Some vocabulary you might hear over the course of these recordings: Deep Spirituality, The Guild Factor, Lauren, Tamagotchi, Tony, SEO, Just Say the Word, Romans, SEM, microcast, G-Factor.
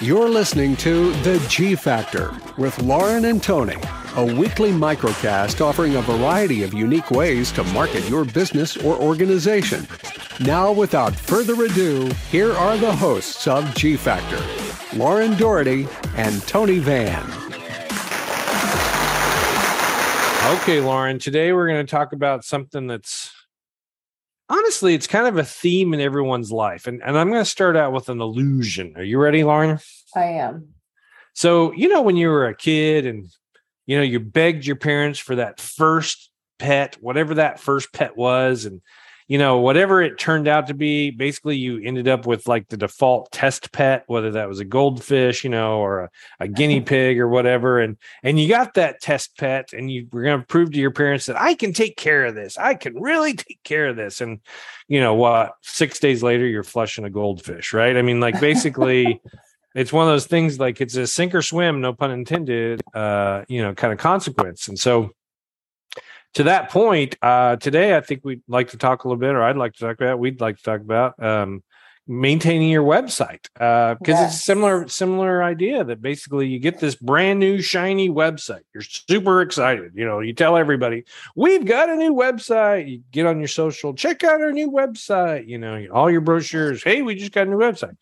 You're listening to The G-Factor with Lauren and Tony, a weekly microcast offering a variety of unique ways to market your business or organization. Now, without further ado, here are the hosts of G-Factor, Lauren Doherty and Tony Van. Okay, Lauren, today we're going to talk about something that's, honestly, it's kind of a theme in everyone's life. And I'm going to start out with an illusion. Are you ready, Lauren? I am. So, you know, when you were a kid and, you know, you begged your parents for that first pet, whatever that first pet was, and, you know, whatever it turned out to be, basically you ended up with like the default test pet, whether that was a goldfish, you know, or a guinea pig or whatever. And you got that test pet and you were going to prove to your parents that I can take care of this. I can really take care of this. And, you know, what, 6 days later, you're flushing a goldfish, right? I mean, like basically it's one of those things, like it's a sink or swim, no pun intended, you know, kind of consequence. And so, to that point, today, I think we'd like to talk a little bit, or we'd like to talk about maintaining your website. Because it's a similar idea that basically you get this brand new shiny website. You're super excited. You know, you tell everybody, we've got a new website. You get on your social, check out our new website. You know, all your brochures. Hey, we just got a new website.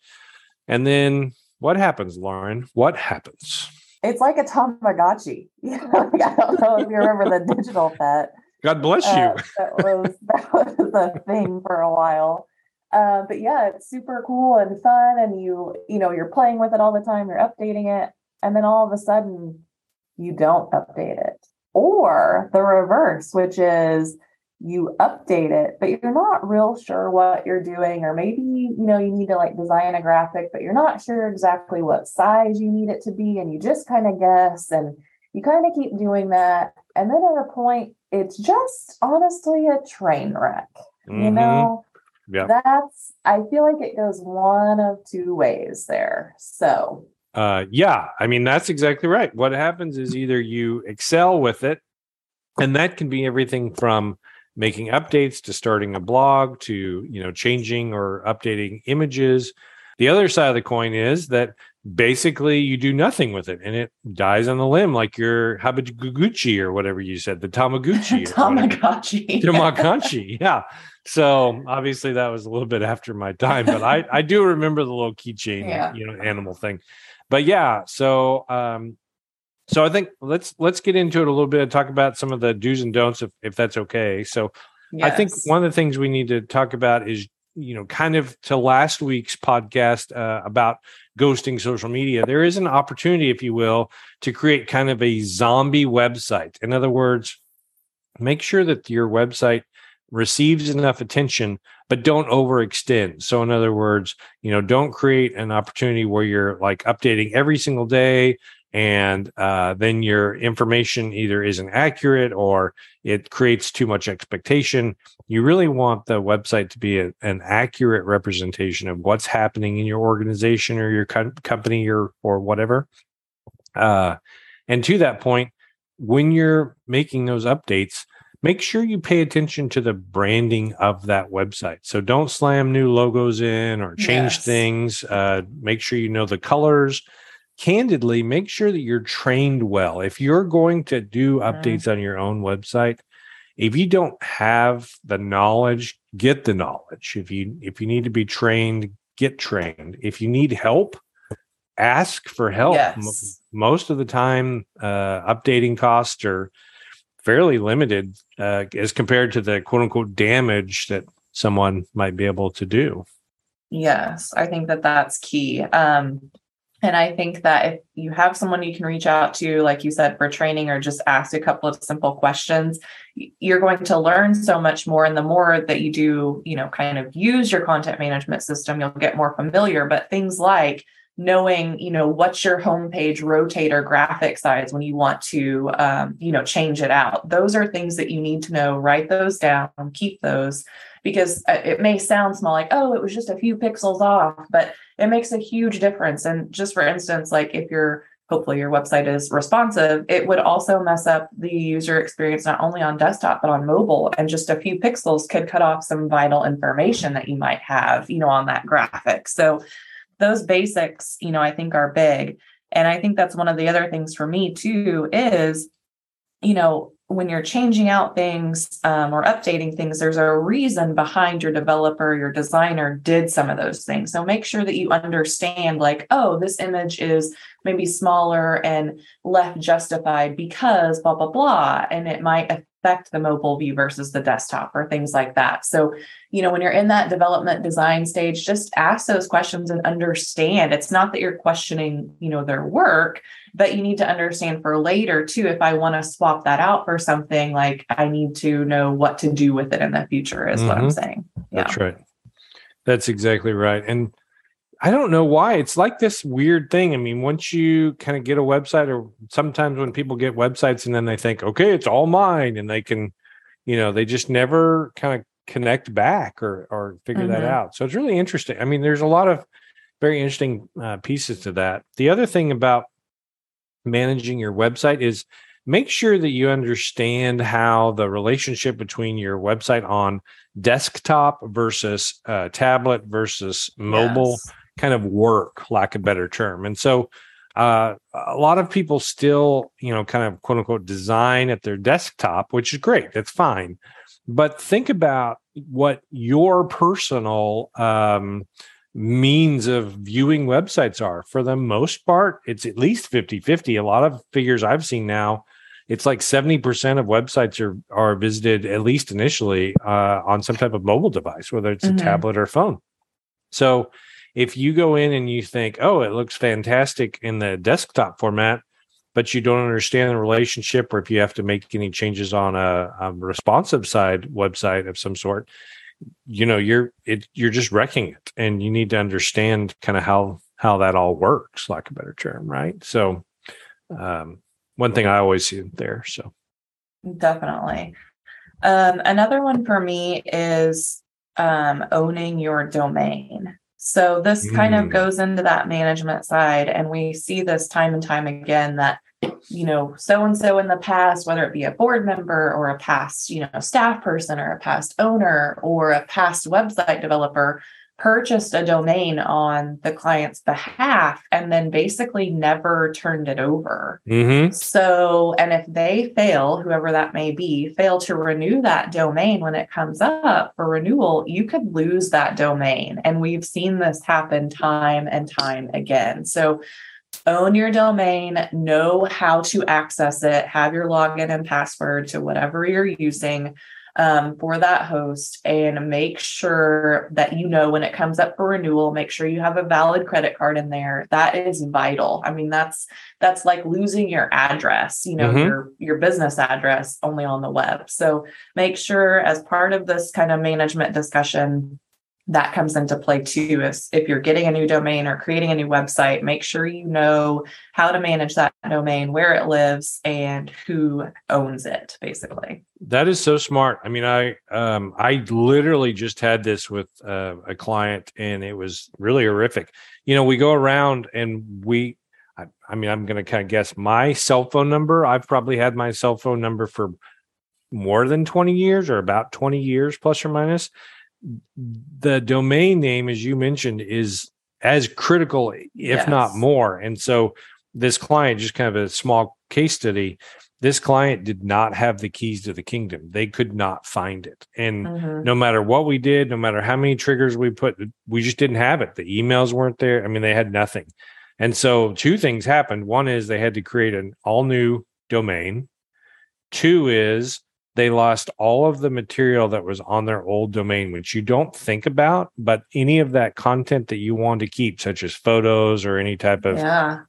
And then what happens, Lauren? What happens? It's like a Tamagotchi. I don't know if you remember the digital pet. God bless you. That was a thing for a while. But yeah, it's super cool and fun. And you know, you're playing with it all the time. You're updating it. And then all of a sudden you don't update it. Or the reverse, which is you update it, but you're not real sure what you're doing. Or maybe, you know, you need to like design a graphic, but you're not sure exactly what size you need it to be. And you just kind of guess and you kind of keep doing that. And then at a point, it's just honestly a train wreck. Mm-hmm. You know, yeah. I feel like it goes one of two ways there. So, yeah, I mean, that's exactly right. What happens is either you excel with it, and that can be everything from making updates to starting a blog to, you know, changing or updating images. The other side of the coin is that basically you do nothing with it and it dies on the limb, like your Habaguchi or whatever you said, the Tamagotchi. Tamagotchi. Yeah. So obviously that was a little bit after my time, but I do remember the little keychain, you know, animal thing. But yeah, so so I think let's get into it a little bit and talk about some of the do's and don'ts, if that's okay. So yes. I think one of the things we need to talk about is, you know, kind of to last week's podcast about ghosting social media. There is an opportunity, if you will, to create kind of a zombie website. In other words, make sure that your website receives enough attention, but don't overextend. So in other words, you know, don't create an opportunity where you're like updating every single day, and then your information either isn't accurate or it creates too much expectation. You really want the website to be an accurate representation of what's happening in your organization or your company or whatever. And to that point, when you're making those updates, make sure you pay attention to the branding of that website. So don't slam new logos in or change things. Make sure you know the colors. Candidly, make sure that you're trained well. If you're going to do updates on your own website, if you don't have the knowledge, get the knowledge. If you need to be trained, get trained. If you need help, ask for help. Yes. Most of the time, updating costs are fairly limited as compared to the quote unquote damage that someone might be able to do. Yes, I think that that's key. And I think that if you have someone you can reach out to, like you said, for training or just ask a couple of simple questions, you're going to learn so much more. And the more that you do, you know, kind of use your content management system, you'll get more familiar. But things like knowing, you know, what's your homepage rotator graphic size when you want to, you know, change it out. Those are things that you need to know. Write those down, keep those. Because it may sound small, like, oh, it was just a few pixels off, but it makes a huge difference. And just for instance, like if you're hopefully your website is responsive, it would also mess up the user experience, not only on desktop, but on mobile. And just a few pixels could cut off some vital information that you might have, you know, on that graphic. So those basics, you know, I think are big. And I think that's one of the other things for me too, is, you know, when you're changing out things or updating things, there's a reason behind your developer, your designer did some of those things. So make sure that you understand, like, oh, this image is maybe smaller and left justified because blah, blah, blah. And it might affect the mobile view versus the desktop or things like that. So, you know, when you're in that development design stage, just ask those questions and understand. It's not that you're questioning, you know, their work, but you need to understand for later too, if I want to swap that out for something, like I need to know what to do with it in the future is what I'm saying. Yeah. That's right. That's exactly right. And I don't know why it's like this weird thing. I mean, once you kind of get a website, or sometimes when people get websites and then they think, okay, it's all mine, and they can, you know, they just never kind of connect back or figure that out. So it's really interesting. I mean, there's a lot of very interesting pieces to that. The other thing about managing your website is make sure that you understand how the relationship between your website on desktop versus tablet versus mobile kind of work, lack of a better term. And so a lot of people still, you know, kind of quote unquote design at their desktop, which is great. That's fine. But think about what your personal means of viewing websites are. For the most part, it's at least 50-50. A lot of figures I've seen now, it's like 70% of websites are visited, at least initially, on some type of mobile device, whether it's a tablet or phone. So if you go in and you think, oh, it looks fantastic in the desktop format, but you don't understand the relationship, or if you have to make any changes on a responsive side website of some sort, you know, you're just wrecking it, and you need to understand kind of how that all works, like a better term, right? So one thing I always see there. So definitely. Another one for me is owning your domain. So this kind of goes into that management side, and we see this time and time again that, you know, so-and-so in the past, whether it be a board member or a past, you know, staff person or a past owner or a past website developer, purchased a domain on the client's behalf and then basically never turned it over. So, and if they fail, whoever that may be, fail to renew that domain when it comes up for renewal, you could lose that domain. And we've seen this happen time and time again. So own your domain, know how to access it, have your login and password to whatever you're using for that host, and make sure that, you know, when it comes up for renewal, make sure you have a valid credit card in there. That is vital. I mean, that's like losing your address, you know, your business address only on the web. So make sure, as part of this kind of management discussion, that comes into play too. If you're getting a new domain or creating a new website, make sure you know how to manage that domain, where it lives, and who owns it, basically. That is so smart. I mean, I literally just had this with a client, and it was really horrific. You know, we go around and I'm going to kind of guess my cell phone number. I've probably had my cell phone number for more than 20 years or about 20 years, plus or minus. The domain name, as you mentioned, is as critical, if not more. And so this client, just kind of a small case study, this client did not have the keys to the kingdom. They could not find it. And no matter what we did, no matter how many triggers we put, we just didn't have it. The emails weren't there. I mean, they had nothing. And so two things happened. One is they had to create an all new domain. Two is they lost all of the material that was on their old domain, which you don't think about, but any of that content that you want to keep, such as photos or any type of,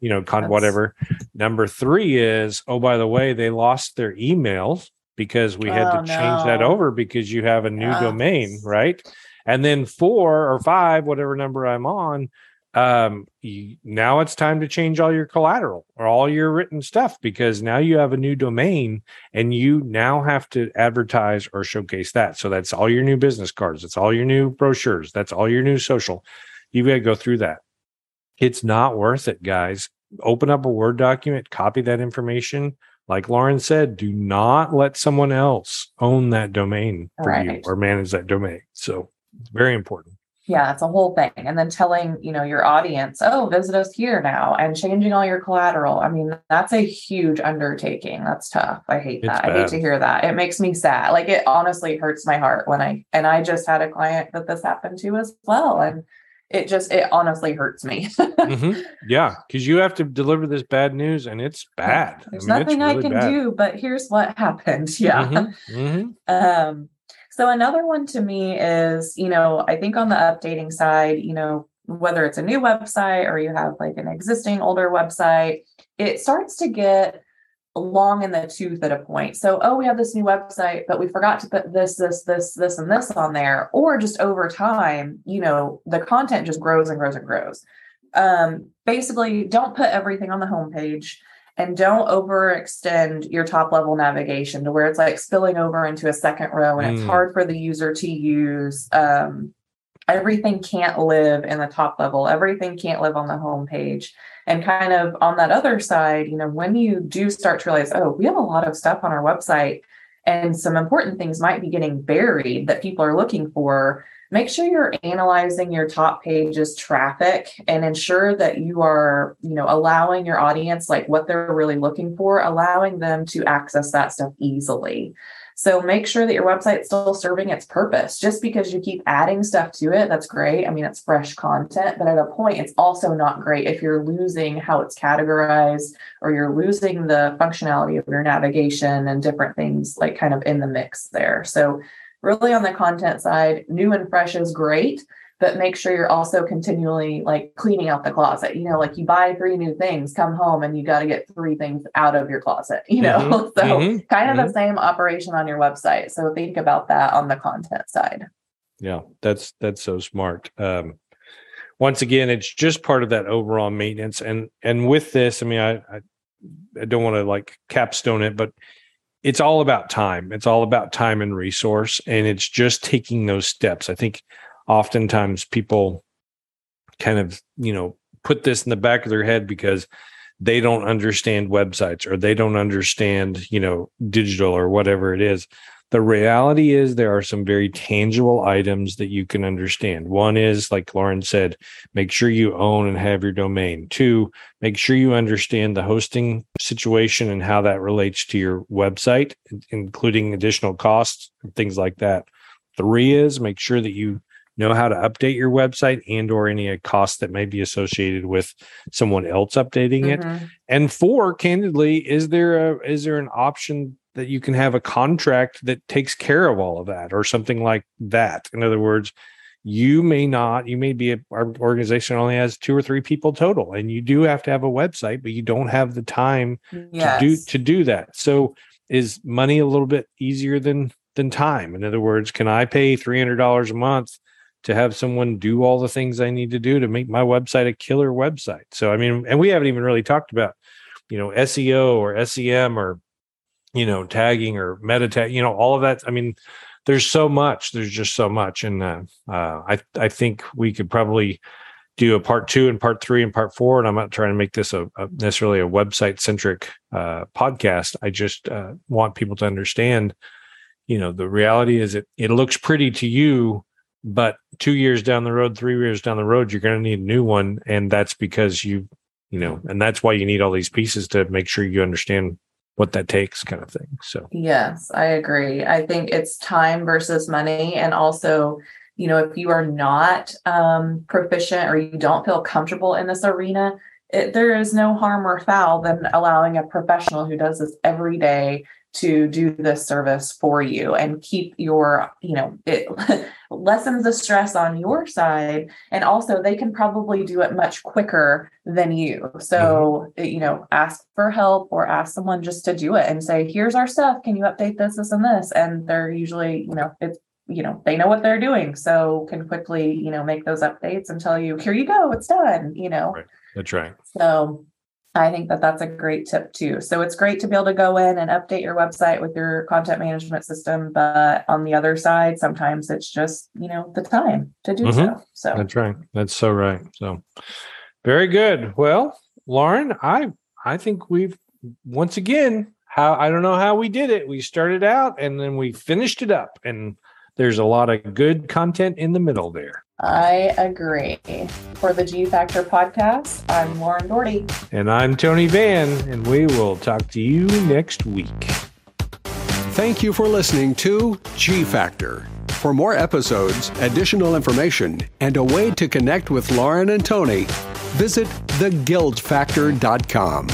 you know, whatever. Number three is, oh, by the way, they lost their emails because we had to change that over because you have a new domain, right? And then 4 or 5, whatever number I'm on, now it's time to change all your collateral or all your written stuff, because now you have a new domain and you now have to advertise or showcase that. So that's all your new business cards. That's all your new brochures. That's all your new social. You've got to go through that. It's not worth it, guys. open up a Word document, copy that information. Like Lauren said, do not let someone else own that domain for you or manage that domain. So it's very important. Yeah, it's a whole thing. And then telling, you know, your audience, oh, visit us here now, and changing all your collateral. I mean, that's a huge undertaking. That's tough. I hate that. I hate to hear that. It makes me sad. Like, it honestly hurts my heart when I just had a client that this happened to as well. And it honestly hurts me. Mm-hmm. Yeah. Cause you have to deliver this bad news, and it's bad. There's nothing really I can do, but here's what happened. Yeah. Mm-hmm. Mm-hmm. So another one to me is, you know, I think on the updating side, you know, whether it's a new website or you have like an existing older website, it starts to get long in the tooth at a point. So, oh, we have this new website, but we forgot to put this, and this on there. Or just over time, you know, the content just grows and grows and grows. Basically, don't put everything on the homepage. And don't overextend your top level navigation to where it's like spilling over into a second row and it's hard for the user to use. Everything can't live in the top level. Everything can't live on the homepage. And kind of on that other side, you know, when you do start to realize, oh, we have a lot of stuff on our website and some important things might be getting buried that people are looking for, make sure you're analyzing your top page's traffic and ensure that you are, you know, allowing your audience, like what they're really looking for, allowing them to access that stuff easily. So make sure that your website's still serving its purpose. Just because you keep adding stuff to it, that's great. I mean, it's fresh content, but at a point, it's also not great if you're losing how it's categorized or you're losing the functionality of your navigation and different things like kind of in the mix there. So really on the content side, new and fresh is great, but make sure you're also continually like cleaning out the closet. You know, like you buy 3 new things, come home and you got to get 3 things out of your closet, you know, kind of the same operation on your website. So think about that on the content side. Yeah, that's so smart. Once again, it's just part of that overall maintenance. And with this, I mean, I don't want to like capstone it, but it's all about time. It's all about time and resource. And it's just taking those steps. I think oftentimes people kind of, you know, put this in the back of their head because they don't understand websites or they don't understand, you know, digital or whatever it is. The reality is there are some very tangible items that you can understand. One is, like Lauren said, make sure you own and have your domain. 2, make sure you understand the hosting situation and how that relates to your website, including additional costs and things like that. 3 is make sure that you know how to update your website and or any cost that may be associated with someone else updating it. And 4, candidly, is there an option that you can have a contract that takes care of all of that or something like that? In other words, our organization only has 2 or 3 people total, and you do have to have a website, but you don't have the time to do that. So is money a little bit easier than time? In other words, can I pay $300 a month to have someone do all the things I need to do to make my website a killer website? So, I mean, and we haven't even really talked about, you know, SEO or SEM or, you know, tagging or meta tag, you know, all of that. I mean, there's so much, there's just so much. And I think we could probably do a part 2 and part 3 and part 4. And I'm not trying to make this a necessarily a website centric podcast. I just want people to understand, you know, the reality is it looks pretty to you, but 2 years down the road, 3 years down the road, you're going to need a new one. And that's because you know, and that's why you need all these pieces to make sure you understand what that takes, kind of thing. So yes, I agree. I think it's time versus money. And also, you know, if you are not proficient or you don't feel comfortable in this arena, there is no harm or foul than allowing a professional who does this every day to do this service for you and keep your, you know, it lessens the stress on your side. And also they can probably do it much quicker than you. So, you know, ask for help or ask someone just to do it and say, here's our stuff. Can you update this, this, and this? And they're usually, you know, it's, you know, they know what they're doing. So can quickly, you know, make those updates and tell you, here you go, it's done, you know. Right. That's right. So I think that that's a great tip too. So it's great to be able to go in and update your website with your content management system. But on the other side, sometimes it's just, you know, the time to do so. That's right. That's so right. So very good. Well, Lauren, I think we've once again, I don't know how we did it. We started out and then we finished it up, and there's a lot of good content in the middle there. I agree. For the G Factor podcast, I'm Lauren Doherty. And I'm Tony Van, and we will talk to you next week. Thank you for listening to G Factor. For more episodes, additional information, and a way to connect with Lauren and Tony, visit theguildfactor.com.